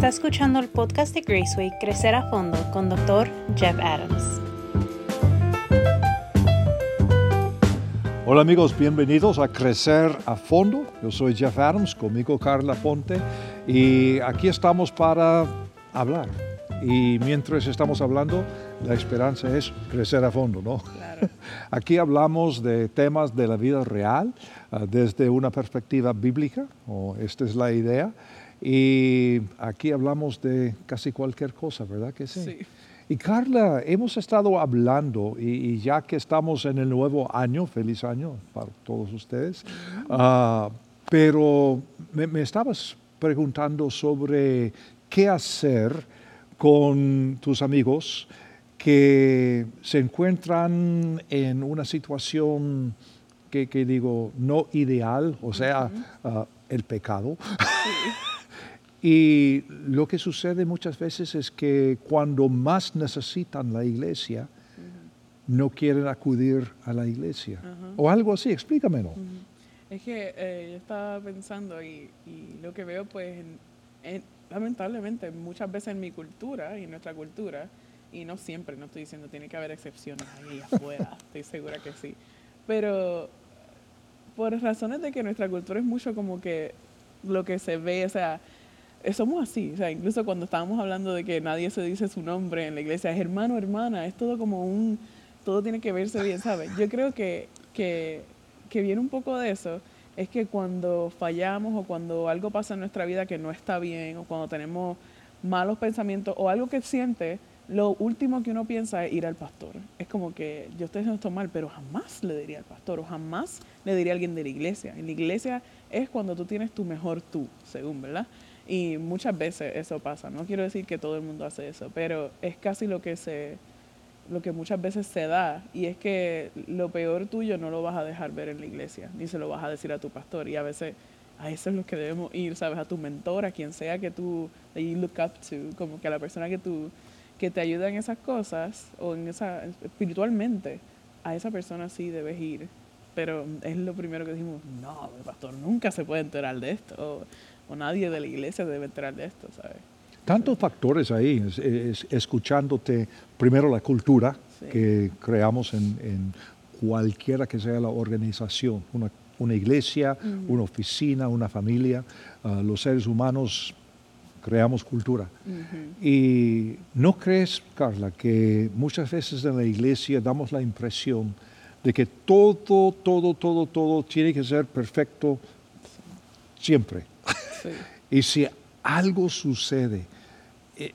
Está escuchando el podcast de Graceway, Crecer a Fondo, con Dr. Jeff Adams. Hola amigos, bienvenidos a Crecer a Fondo. Yo soy Jeff Adams, conmigo Carla Ponte, y aquí estamos para hablar. Y mientras estamos hablando, la esperanza es crecer a fondo, ¿no? Claro. Aquí hablamos de temas de la vida real desde una perspectiva bíblica, esta es la idea, y aquí hablamos de casi cualquier cosa, ¿verdad que sí? Sí. Y Carla, hemos estado hablando, y ya que estamos en el nuevo año, feliz año para todos ustedes, pero me estabas preguntando sobre qué hacer con tus amigos que se encuentran en una situación que digo, no ideal, o sea, el pecado. Sí. Y lo que sucede muchas veces es que cuando más necesitan la iglesia, no quieren acudir a la iglesia. O algo así, explícamelo. Es que yo estaba pensando y lo que veo, pues, lamentablemente, muchas veces en mi cultura y en nuestra cultura, y no siempre, no estoy diciendo, tiene que haber excepciones ahí afuera, estoy segura que sí, pero por razones de que nuestra cultura es mucho como que lo que se ve, o sea, somos así, o sea, incluso cuando estábamos hablando de que nadie se dice su nombre en la iglesia, es hermano, hermana, es todo como todo tiene que verse bien, ¿sabes? Yo creo que viene un poco de eso. Es que cuando fallamos o cuando algo pasa en nuestra vida que no está bien o cuando tenemos malos pensamientos o algo que siente, lo último que uno piensa es ir al pastor. Es como que yo estoy haciendo esto mal, pero jamás le diría al pastor o jamás le diría a alguien de la iglesia. En la iglesia es cuando tú tienes tu mejor tú, según, ¿verdad? Y muchas veces eso pasa. No quiero decir que todo el mundo hace eso, pero es casi lo que muchas veces se da, y es que lo peor tuyo no lo vas a dejar ver en la iglesia, ni se lo vas a decir a tu pastor, y a veces a eso es lo que debemos ir, ¿sabes? A tu mentor, a quien sea que tú you look up to, como que a la persona que te ayuda en esas cosas, o en esa espiritualmente, a esa persona sí debes ir, pero es lo primero que decimos, no, el pastor nunca se puede enterar de esto, o nadie de la iglesia debe enterar de esto, ¿sabes? Tantos factores ahí, escuchándote, primero la cultura que creamos en cualquiera que sea la organización, una iglesia, una oficina, una familia, los seres humanos creamos cultura. ¿Y no crees, Carla, que muchas veces en la iglesia damos la impresión de que todo tiene que ser perfecto siempre? Sí. Y si algo sucede,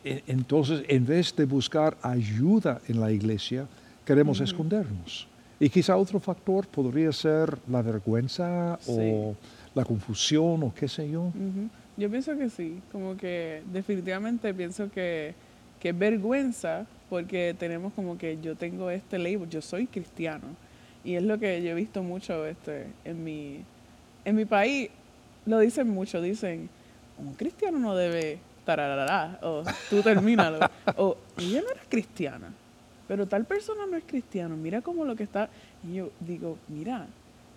entonces, en vez de buscar ayuda en la iglesia, queremos escondernos. Y quizá otro factor podría ser la vergüenza o la confusión o qué sé yo. Yo pienso que sí, como que definitivamente pienso que es vergüenza porque tenemos como que yo tengo este label, yo soy cristiano. Y es lo que yo he visto mucho en mi país, lo dicen mucho, dicen, un cristiano no debe tararará, o tú termínalo, o ella no era cristiana, pero tal persona no es cristiana, mira cómo lo que está, y yo digo, mira,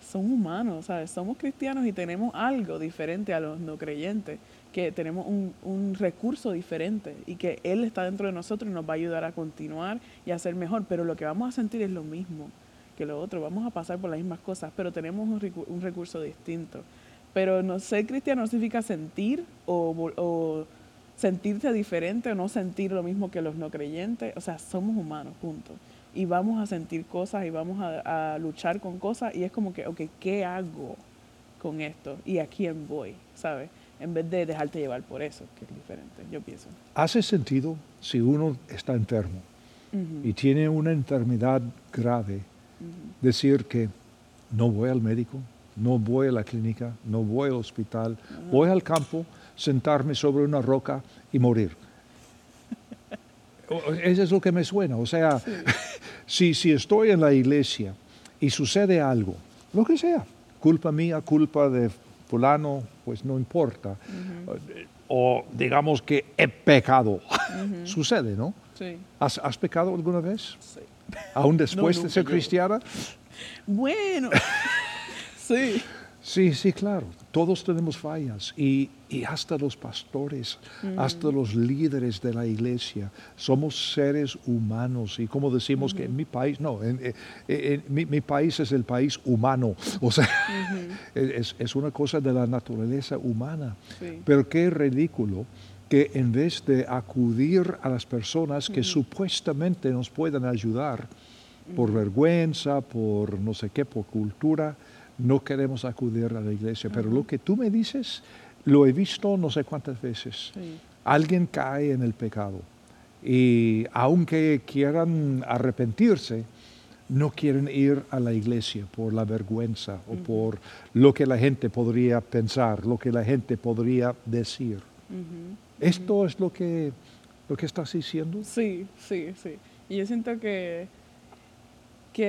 son humanos, ¿sabes? Somos cristianos y tenemos algo diferente a los no creyentes, que tenemos un recurso diferente y que Él está dentro de nosotros y nos va a ayudar a continuar y a ser mejor, pero lo que vamos a sentir es lo mismo que lo otro, vamos a pasar por las mismas cosas, pero tenemos un recurso distinto. Pero no ser cristiano significa sentir o sentirse diferente o no sentir lo mismo que los no creyentes. O sea, somos humanos, punto. Y vamos a sentir cosas y vamos a luchar con cosas. Y es como que, ok, ¿qué hago con esto? ¿Y a quién voy? ¿Sabes? En vez de dejarte llevar por eso, que es diferente, yo pienso. Hace sentido si uno está enfermo y tiene una enfermedad grave, decir que no voy al médico, no voy a la clínica, no voy al hospital, voy al campo, sentarme sobre una roca y morir. Eso es lo que me suena. O sea, si estoy en la iglesia y sucede algo, lo que sea, culpa mía, culpa de fulano, pues no importa. O digamos que he pecado. Sucede, ¿no? Sí. ¿Has pecado alguna vez? Sí. ¿Aún después de ser cristiana? Bueno... Sí. Sí, sí, claro. Todos tenemos fallas y hasta los pastores, hasta los líderes de la iglesia. Somos seres humanos y como decimos que en mi país, no, mi país es el país humano. O sea, es una cosa de la naturaleza humana. Sí. Pero qué ridículo que en vez de acudir a las personas que supuestamente nos puedan ayudar por vergüenza, por no sé qué, por cultura, no queremos acudir a la iglesia, pero lo que tú me dices, lo he visto no sé cuántas veces. Sí. Alguien cae en el pecado y aunque quieran arrepentirse, no quieren ir a la iglesia por la vergüenza o por lo que la gente podría pensar, lo que la gente podría decir. ¿Esto es lo que estás diciendo? Sí, sí, sí. Y yo siento que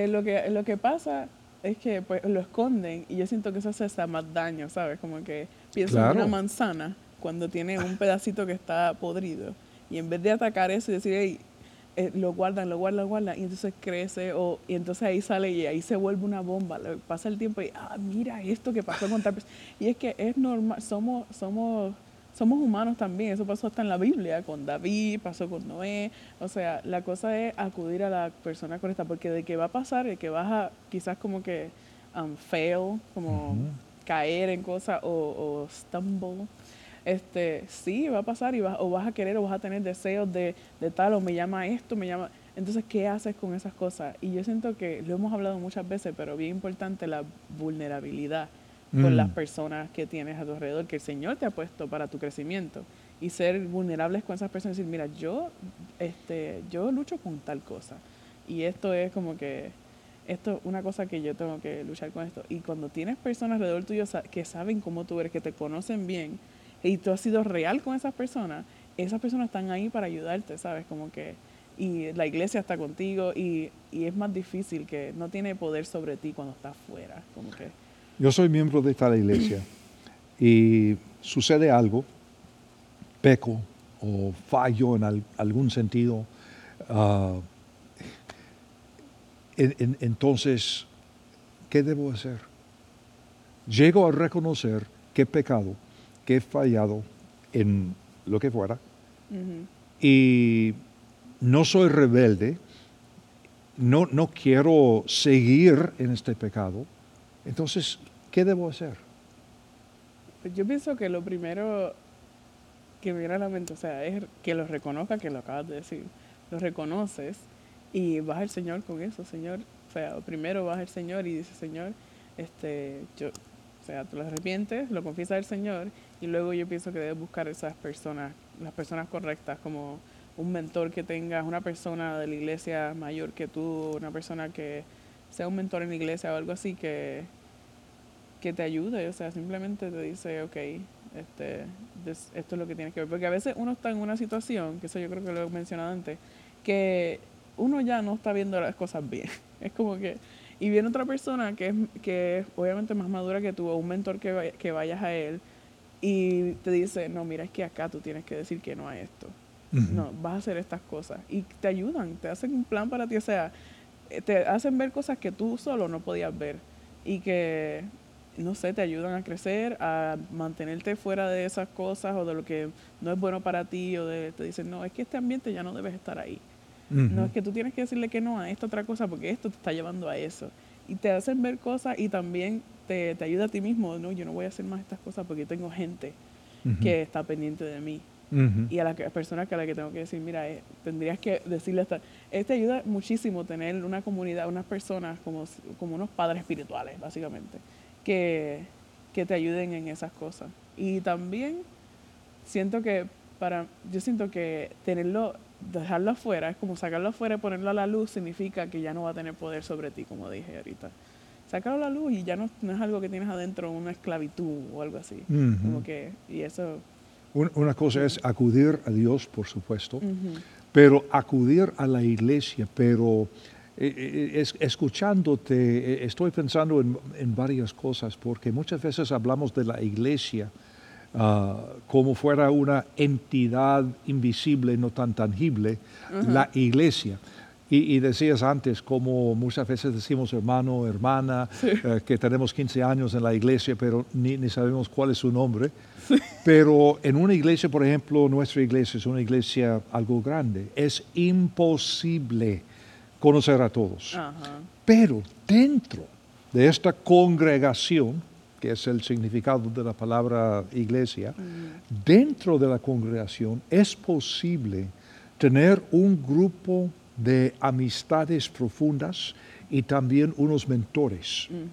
lo que pasa es que pues lo esconden y yo siento que eso hace hasta más daño, ¿sabes? Como que pienso en una manzana cuando tiene un pedacito que está podrido y en vez de atacar eso y decir, hey, lo guardan y entonces crece y entonces ahí sale y ahí se vuelve una bomba, pasa el tiempo y mira esto que pasó con tal persona. Y es que es normal, somos humanos también, eso pasó hasta en la Biblia, con David, pasó con Noé, o sea, la cosa es acudir a la persona correcta, porque de que va a pasar, de que vas a quizás como que fail, como caer en cosas o stumble, sí, va a pasar y vas a querer o vas a tener deseos de tal o me llama esto, entonces, ¿qué haces con esas cosas? Y yo siento que lo hemos hablado muchas veces, pero bien importante la vulnerabilidad con las personas que tienes a tu alrededor, que el Señor te ha puesto para tu crecimiento. Y ser vulnerables con esas personas y decir, mira, yo lucho con tal cosa. Y esto es como que, esto es una cosa que yo tengo que luchar con esto. Y cuando tienes personas alrededor tuyo que saben cómo tú eres, que te conocen bien, y tú has sido real con esas personas están ahí para ayudarte, ¿sabes? Como que, y la iglesia está contigo, y es más difícil, que no tiene poder sobre ti cuando estás fuera, como que... Yo soy miembro de esta iglesia y sucede algo, peco o fallo en algún sentido. Entonces, ¿qué debo hacer? Llego a reconocer que he pecado, que he fallado en lo que fuera y no soy rebelde, no quiero seguir en este pecado. Entonces, ¿qué debo hacer? Yo pienso que lo primero que me viene a la mente, o sea, es que lo reconozca, que lo acabas de decir. Lo reconoces y vas al Señor con eso, Señor. O sea, primero vas al Señor y dices, Señor, tú lo arrepientes, lo confiesas al Señor y luego yo pienso que debes buscar esas personas, las personas correctas, como un mentor que tengas, una persona de la iglesia mayor que tú, una persona que sea un mentor en la iglesia o algo así que te ayude, o sea, simplemente te dice, okay, esto es lo que tienes que ver. Porque a veces uno está en una situación, que eso yo creo que lo he mencionado antes, que uno ya no está viendo las cosas bien. Es como que, y viene otra persona que es obviamente más madura que tú, o un mentor que vayas a él, y te dice, no, mira, es que acá tú tienes que decir que no a esto. No, vas a hacer estas cosas. Y te ayudan, te hacen un plan para ti, o sea, te hacen ver cosas que tú solo no podías ver y que, no sé, te ayudan a crecer, a mantenerte fuera de esas cosas o de lo que no es bueno para ti te dicen, no, es que este ambiente ya no debes estar ahí. No, es que tú tienes que decirle que no a esta otra cosa porque esto te está llevando a eso. Y te hacen ver cosas y también te ayuda a ti mismo, no, yo no voy a hacer más estas cosas porque tengo gente que está pendiente de mí. Y a las personas a las que tengo que decir, mira, tendrías que decirle hasta... ayuda muchísimo tener una comunidad, unas personas como unos padres espirituales, básicamente, que te ayuden en esas cosas. Y también yo siento que dejarlo afuera, es como sacarlo afuera y ponerlo a la luz, significa que ya no va a tener poder sobre ti, como dije ahorita. Sácalo a la luz y ya no es algo que tienes adentro, una esclavitud o algo así. Como que, y eso... Una cosa es acudir a Dios, por supuesto, pero acudir a la iglesia, pero escuchándote, estoy pensando en varias cosas, porque muchas veces hablamos de la iglesia como fuera una entidad invisible, no tan tangible, la iglesia. Y decías antes, como muchas veces decimos hermano, hermana, sí, que tenemos 15 años en la iglesia, pero ni sabemos cuál es su nombre. Sí. Pero en una iglesia, por ejemplo, nuestra iglesia es una iglesia algo grande. Es imposible conocer a todos. Uh-huh. Pero dentro de esta congregación, que es el significado de la palabra iglesia, uh-huh, dentro de la congregación es posible tener un grupo de amistades profundas y también unos mentores. Uh-huh.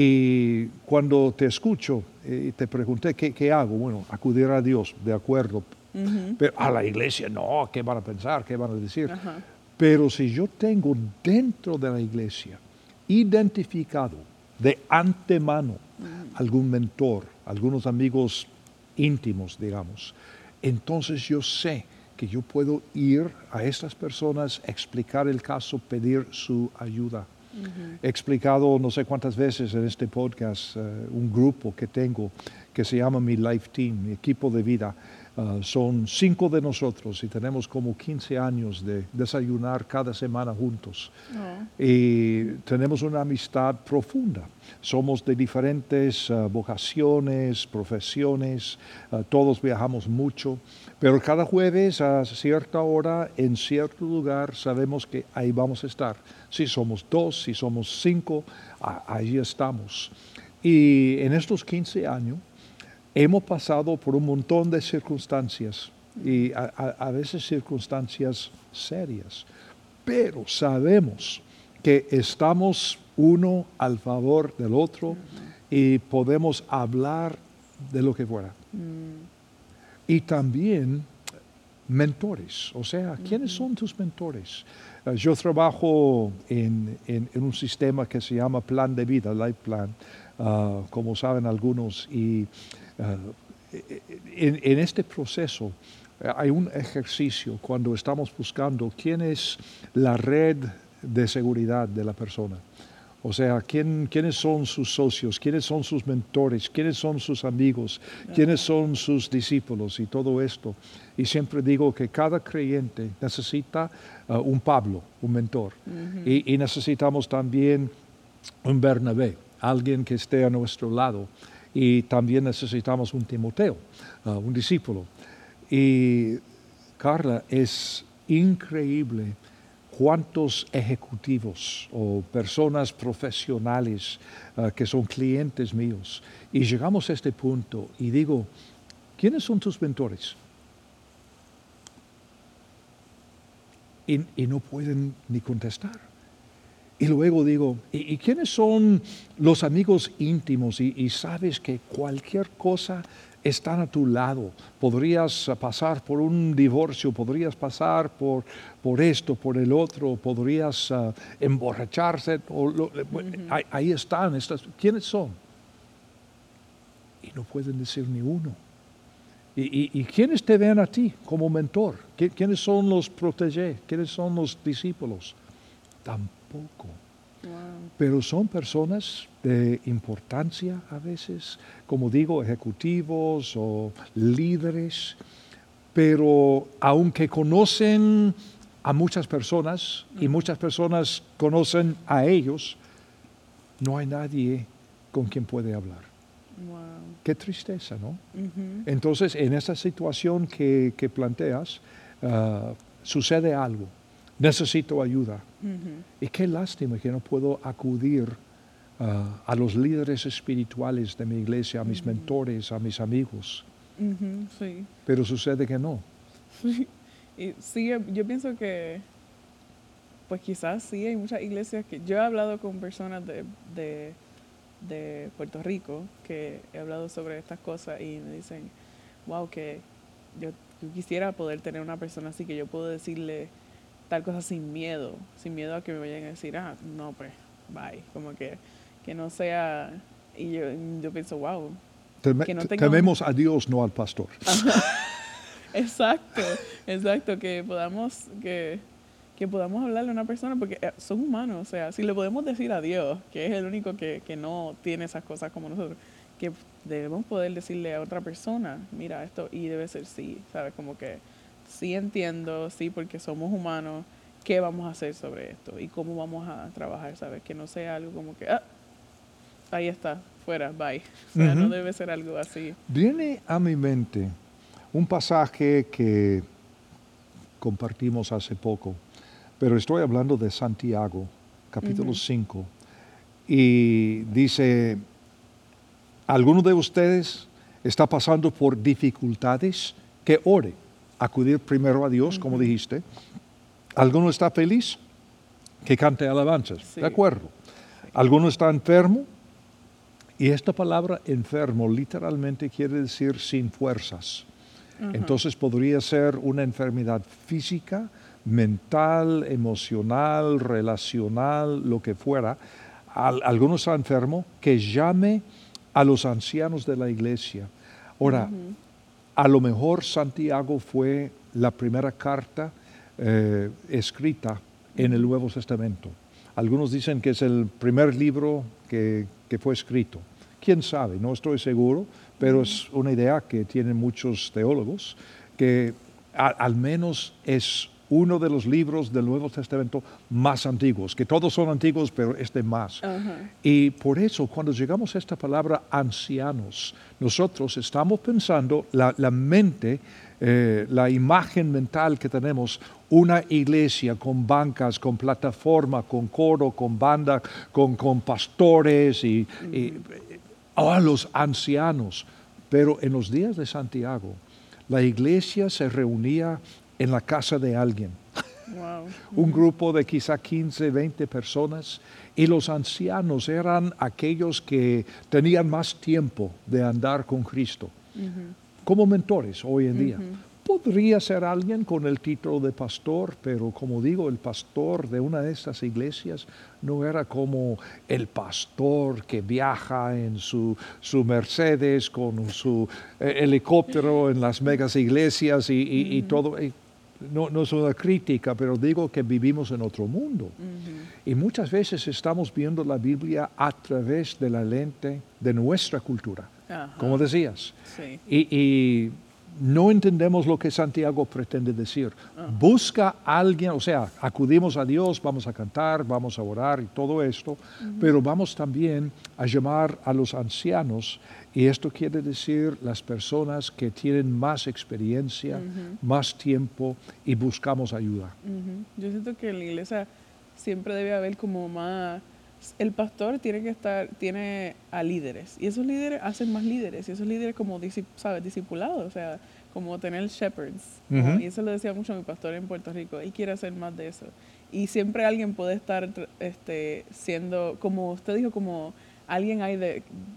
Y cuando te escucho y te pregunté qué hago, bueno, acudir a Dios, de acuerdo, uh-huh, pero a la iglesia no, ¿qué van a pensar? ¿Qué van a decir? Uh-huh. Pero si yo tengo dentro de la iglesia identificado de antemano, uh-huh, algún mentor, algunos amigos íntimos, digamos, entonces yo sé que yo puedo ir a estas personas, explicar el caso, pedir su ayuda. Uh-huh. He explicado no sé cuántas veces en este podcast un grupo que tengo que se llama Mi Life Team, mi equipo de vida. Son 5 de nosotros y tenemos como 15 años de desayunar cada semana juntos. Oh. Y tenemos una amistad profunda. Somos de diferentes vocaciones, profesiones, todos viajamos mucho, pero cada jueves a cierta hora, en cierto lugar, sabemos que ahí vamos a estar. Si somos 2, si somos 5, ahí estamos. Y en estos 15 años, hemos pasado por un montón de circunstancias y a veces circunstancias serias, pero sabemos que estamos uno al favor del otro, uh-huh, y podemos hablar de lo que fuera. Uh-huh. Y también mentores, o sea, ¿quiénes son tus mentores? Yo trabajo en un sistema que se llama Plan de Vida, Life Plan, como saben algunos, y en este proceso hay un ejercicio cuando estamos buscando quién es la red de seguridad de la persona. O sea, quiénes son sus socios, quiénes son sus mentores, quiénes son sus amigos, quiénes son sus discípulos y todo esto. Y siempre digo que cada creyente necesita un Pablo, un mentor. Uh-huh. Y necesitamos también un Bernabé, alguien que esté a nuestro lado. Y también necesitamos un Timoteo, un discípulo. Y Carla, es increíble cuántos ejecutivos o personas profesionales que son clientes míos. Y llegamos a este punto y digo, ¿quiénes son tus mentores? Y no pueden ni contestar. Y luego digo, ¿y quiénes son los amigos íntimos? Y sabes que cualquier cosa están a tu lado. Podrías pasar por un divorcio, podrías pasar por esto, por el otro, podrías emborracharse. Uh-huh. Ahí están. ¿Quiénes son? Y no pueden decir ni uno. ¿Y quiénes te ven a ti como mentor? ¿Quiénes son los protégés? ¿Quiénes son los discípulos? Tampoco. Wow. Pero son personas de importancia a veces, como digo, ejecutivos o líderes, pero aunque conocen a muchas personas y muchas personas conocen a ellos, no hay nadie con quien puede hablar. Wow. Qué tristeza, ¿no? Uh-huh. Entonces, en esa situación que planteas, sucede algo. Necesito ayuda. Uh-huh. Y qué lástima que no puedo acudir a los líderes espirituales de mi iglesia, a mis uh-huh. mentores, a mis amigos. Uh-huh, sí. Pero sucede que no. Sí, y sí, yo pienso que, pues quizás sí, hay muchas iglesias que... Yo he hablado con personas de Puerto Rico que he hablado sobre estas cosas y me dicen, wow, que yo quisiera poder tener una persona así que yo puedo decirle tal cosa sin miedo a que me vayan a decir, no, pues, bye. Como que no sea... Y yo pienso, wow. Tememos a Dios, no al pastor. Exacto. Que podamos hablarle a una persona, porque son humanos. O sea, si le podemos decir a Dios, que es el único que no tiene esas cosas como nosotros, que debemos poder decirle a otra persona, mira esto, y debe ser sí, ¿sabes? Como que sí entiendo, sí, porque somos humanos qué vamos a hacer sobre esto y cómo vamos a trabajar, ¿sabes? Que no sea algo como que, ah, ahí está, fuera, bye. O sea, no debe ser algo así. Viene a mi mente un pasaje que compartimos hace poco, pero estoy hablando de Santiago, capítulo 5, y dice, ¿alguno de ustedes está pasando por dificultades? Que ore, acudir primero a Dios, como dijiste. ¿Alguno está feliz? Que cante alabanzas, sí. De acuerdo. Sí. ¿Alguno está enfermo? Y esta palabra enfermo literalmente quiere decir sin fuerzas. Entonces podría ser una enfermedad física, mental, emocional, relacional, lo que fuera. Alguno está enfermo, que llame a los ancianos de la iglesia. Ahora, a lo mejor Santiago fue la primera carta escrita en el Nuevo Testamento. Algunos dicen que es el primer libro que fue escrito. ¿Quién sabe? No estoy seguro, pero es una idea que tienen muchos teólogos, que al menos es uno de los libros del Nuevo Testamento más antiguos, que todos son antiguos, pero este más. Y por eso, cuando llegamos a esta palabra ancianos, nosotros estamos pensando, la mente, la imagen mental que tenemos, una iglesia con bancas, con plataforma, con coro, con banda, con pastores y los ancianos. Pero en los días de Santiago, la iglesia se reunía en la casa de alguien. Wow. Un grupo de quizá 15, 20 personas, y los ancianos eran aquellos que tenían más tiempo de andar con Cristo, como mentores hoy en día. Podría ser alguien con el título de pastor, pero como digo, el pastor de una de estas iglesias no era como el pastor que viaja en su Mercedes con su helicóptero en las megas iglesias y todo. No es una crítica, pero digo que vivimos en otro mundo. Y muchas veces estamos viendo la Biblia a través de la lente de nuestra cultura, como decías. Sí. Y no entendemos lo que Santiago pretende decir. Busca a alguien, o sea, acudimos a Dios, vamos a cantar, vamos a orar y todo esto, pero vamos también a llamar a los ancianos, y esto quiere decir las personas que tienen más experiencia, más tiempo, y buscamos ayuda. Yo siento que en la iglesia siempre debe haber como más... El pastor tiene a líderes, y esos líderes hacen más líderes, y esos líderes como, ¿sabes?, discipulados, o sea, como tener shepherds, ¿no? Y eso lo decía mucho mi pastor en Puerto Rico, él quiere hacer más de eso. Y siempre alguien puede estar siendo, como usted dijo, como alguien hay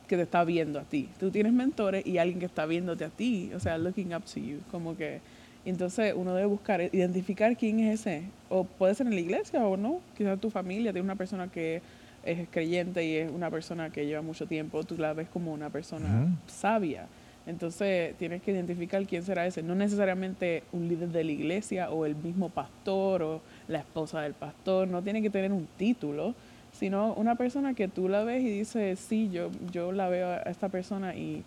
que te está viendo a ti. Tú tienes mentores y alguien que está viéndote a ti, o sea, looking up to you, como que... Entonces uno debe buscar, identificar quién es ese, o puede ser en la iglesia o no, quizás tu familia tiene una persona que es creyente y es una persona que lleva mucho tiempo, tú la ves como una persona sabia. Entonces tienes que identificar quién será ese, no necesariamente un líder de la iglesia o el mismo pastor o la esposa del pastor, no tiene que tener un título, sino una persona que tú la ves y dices, sí, yo la veo a esta persona y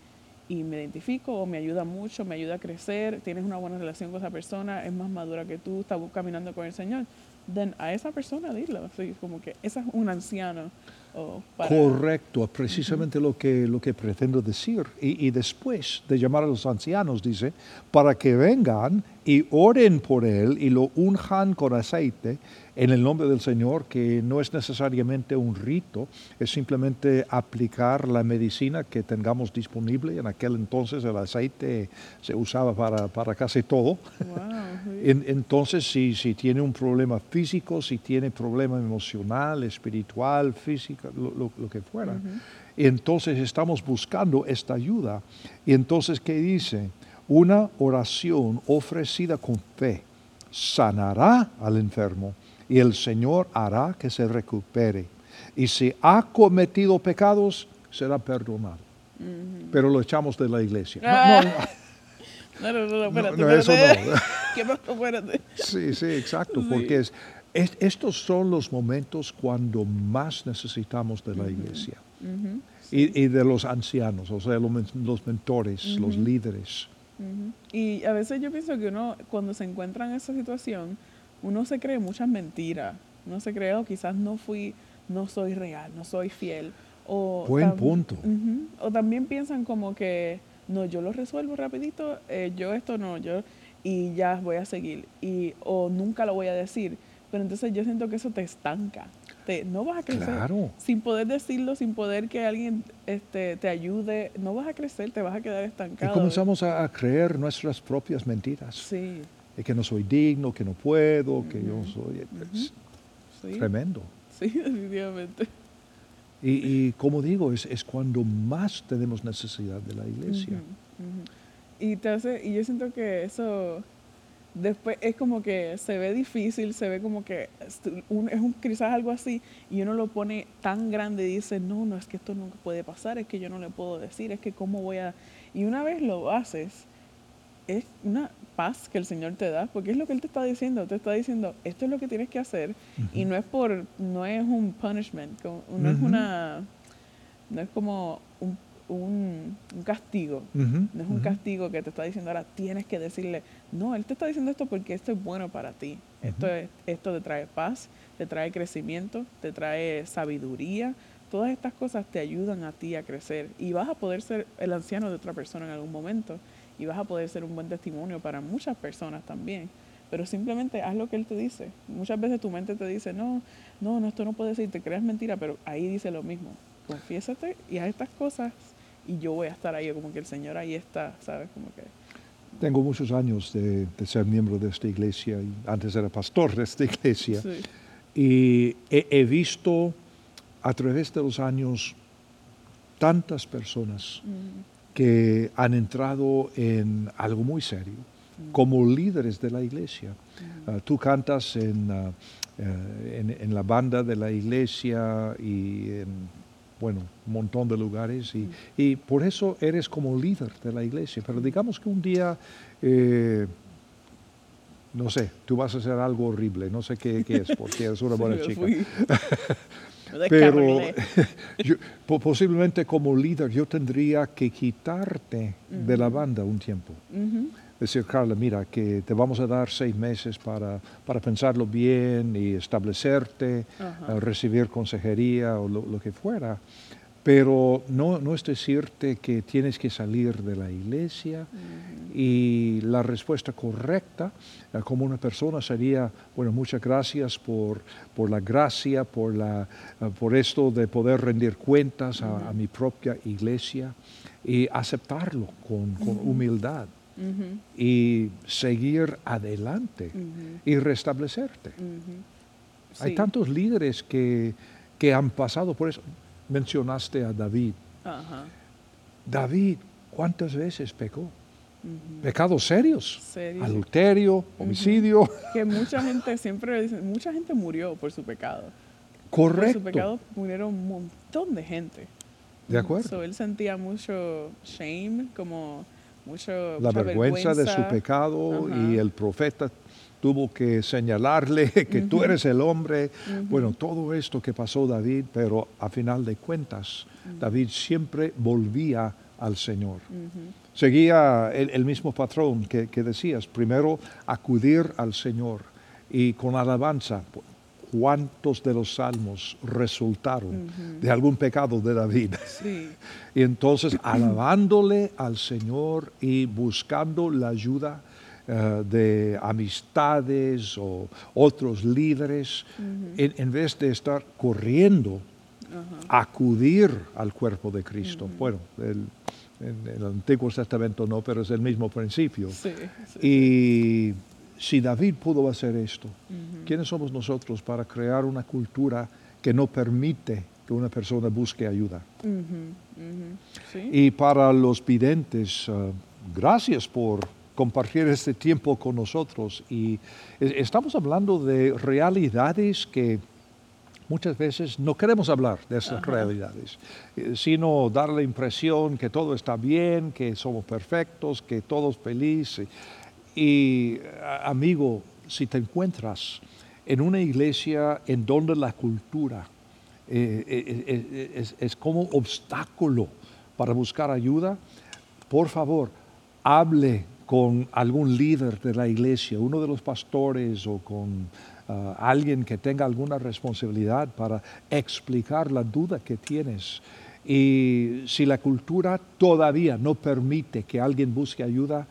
me identifico, o me ayuda mucho, me ayuda a crecer, tienes una buena relación con esa persona, es más madura que tú, está caminando con el Señor. A esa persona dilo, así como que esa es un anciano. Correcto, precisamente lo que pretendo decir. Y después de llamar a los ancianos, dice, para que vengan y oren por él y lo unjan con aceite en el nombre del Señor, que no es necesariamente un rito, es simplemente aplicar la medicina que tengamos disponible. En aquel entonces el aceite se usaba para casi todo. Wow. Entonces, si tiene un problema físico, si tiene problema emocional, espiritual, física, lo que fuera. Entonces estamos buscando esta ayuda. Y entonces, ¿qué dice? Una oración ofrecida con fe sanará al enfermo y el Señor hará que se recupere. Y si ha cometido pecados, será perdonado. Pero lo echamos de la iglesia. No, espérate. No, eso no. ¿Qué pasó? Espérate. Sí, exacto, sí. Porque estos son los momentos cuando más necesitamos de la iglesia. Sí. y de los ancianos, o sea, los mentores, los líderes. Y a veces yo pienso que uno, cuando se encuentra en esa situación, uno se cree muchas mentiras. Uno se cree, o quizás no soy real, no soy fiel. O buen punto. Uh-huh. O también piensan como que, no, yo lo resuelvo rapidito, y ya voy a seguir. O nunca lo voy a decir. Pero entonces yo siento que eso te estanca. No vas a crecer. Claro. Sin poder decirlo, sin poder que alguien te ayude, no vas a crecer, te vas a quedar estancado. Y comenzamos a creer nuestras propias mentiras. Sí. Que no soy digno, que no puedo, uh-huh. que yo soy... Uh-huh. Sí. Tremendo. Sí, definitivamente. Y como digo, es cuando más tenemos necesidad de la iglesia. Uh-huh. Uh-huh. Y yo siento que eso... Después es como que se ve difícil, se ve como que quizás algo así, y uno lo pone tan grande y dice, no, es que esto nunca puede pasar, es que yo no le puedo decir, es que cómo voy a... Y una vez lo haces, es una paz que el Señor te da, porque es lo que Él te está diciendo, esto es lo que tienes que hacer, uh-huh. y no es un punishment, no uh-huh. No es como un castigo, uh-huh, no es un uh-huh. castigo que te está diciendo ahora tienes que decirle, no, Él te está diciendo esto porque esto es bueno para ti, uh-huh. esto te trae paz, te trae crecimiento, te trae sabiduría, todas estas cosas te ayudan a ti a crecer y vas a poder ser el anciano de otra persona en algún momento y vas a poder ser un buen testimonio para muchas personas también, pero simplemente haz lo que Él te dice. Muchas veces tu mente te dice, no, esto no puede ser, te creas mentira, pero ahí dice lo mismo, confiésate y haz estas cosas. Y yo voy a estar ahí, como que el Señor ahí está, ¿sabes? Como que... Tengo muchos años de ser miembro de esta iglesia, y antes era pastor de esta iglesia, sí. Y he visto a través de los años tantas personas mm. que han entrado en algo muy serio, mm. como líderes de la iglesia. Mm. Tú cantas en la banda de la iglesia y un montón de lugares y por eso eres como líder de la iglesia. Pero digamos que un día, tú vas a hacer algo horrible, no sé qué es, porque eres una buena chica. Pero posiblemente como líder yo tendría que quitarte uh-huh. de la banda un tiempo. Uh-huh. Decir, Carla, mira, que te vamos a dar 6 meses para pensarlo bien y establecerte, recibir consejería o lo que fuera. Pero no es decirte que tienes que salir de la iglesia. Uh-huh. Y la respuesta correcta, como una persona, sería, muchas gracias por la gracia, por esto de poder rendir cuentas uh-huh. a mi propia iglesia y aceptarlo con uh-huh. humildad. Uh-huh. y seguir adelante uh-huh. y restablecerte. Uh-huh. Sí. Hay tantos líderes que han pasado por eso. Mencionaste a David. Uh-huh. David, ¿cuántas veces pecó? Uh-huh. Pecados serios. ¿Serio? Adulterio, uh-huh. homicidio. Que mucha gente murió por su pecado. Correcto. Por su pecado murieron un montón de gente. De acuerdo. Él sentía mucho shame, como... la vergüenza de su pecado uh-huh. y el profeta tuvo que señalarle que uh-huh. tú eres el hombre. Uh-huh. Todo esto que pasó David, pero a final de cuentas, uh-huh. David siempre volvía al Señor. Uh-huh. Seguía el mismo patrón que decías, primero acudir al Señor y con alabanza. ¿Cuántos de los salmos resultaron uh-huh. de algún pecado de David? Sí. Y entonces, alabándole al Señor y buscando la ayuda de amistades o otros líderes, uh-huh. en vez de estar corriendo, uh-huh. acudir al cuerpo de Cristo. Uh-huh. En el Antiguo Testamento no, pero es el mismo principio. Sí, sí. Si David pudo hacer esto, uh-huh. ¿quiénes somos nosotros para crear una cultura que no permite que una persona busque ayuda? Uh-huh. Uh-huh. ¿Sí? Y para los videntes, gracias por compartir este tiempo con nosotros. Y estamos hablando de realidades que muchas veces no queremos hablar de esas uh-huh. realidades, sino dar la impresión que todo está bien, que somos perfectos, que todo es feliz. Y, amigo, si te encuentras en una iglesia en donde la cultura es como obstáculo para buscar ayuda, por favor, hable con algún líder de la iglesia, uno de los pastores o con alguien que tenga alguna responsabilidad para explicar la duda que tienes. Y si la cultura todavía no permite que alguien busque ayuda,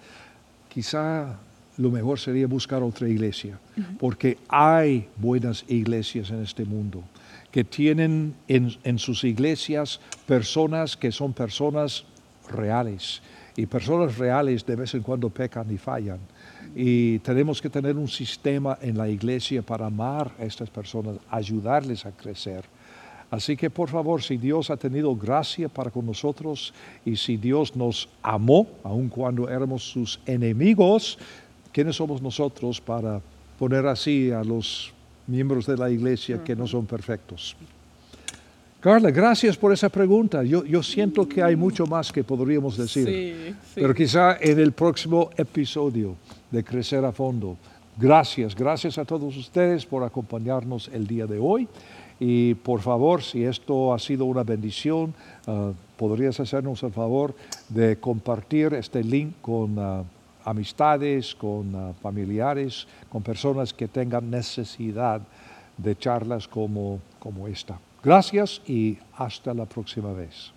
quizá lo mejor sería buscar otra iglesia, porque hay buenas iglesias en este mundo, que tienen en sus iglesias personas que son personas reales, y personas reales de vez en cuando pecan y fallan. Y tenemos que tener un sistema en la iglesia para amar a estas personas, ayudarles a crecer. Así que, por favor, si Dios ha tenido gracia para con nosotros y si Dios nos amó, aun cuando éramos sus enemigos, ¿quiénes somos nosotros para poner así a los miembros de la iglesia que no son perfectos? Carla, gracias por esa pregunta. Yo siento que hay mucho más que podríamos decir, sí. Pero quizá en el próximo episodio de Crecer a Fondo. Gracias a todos ustedes por acompañarnos el día de hoy. Y por favor, si esto ha sido una bendición, podrías hacernos el favor de compartir este link con amistades, con familiares, con personas que tengan necesidad de charlas como esta. Gracias y hasta la próxima vez.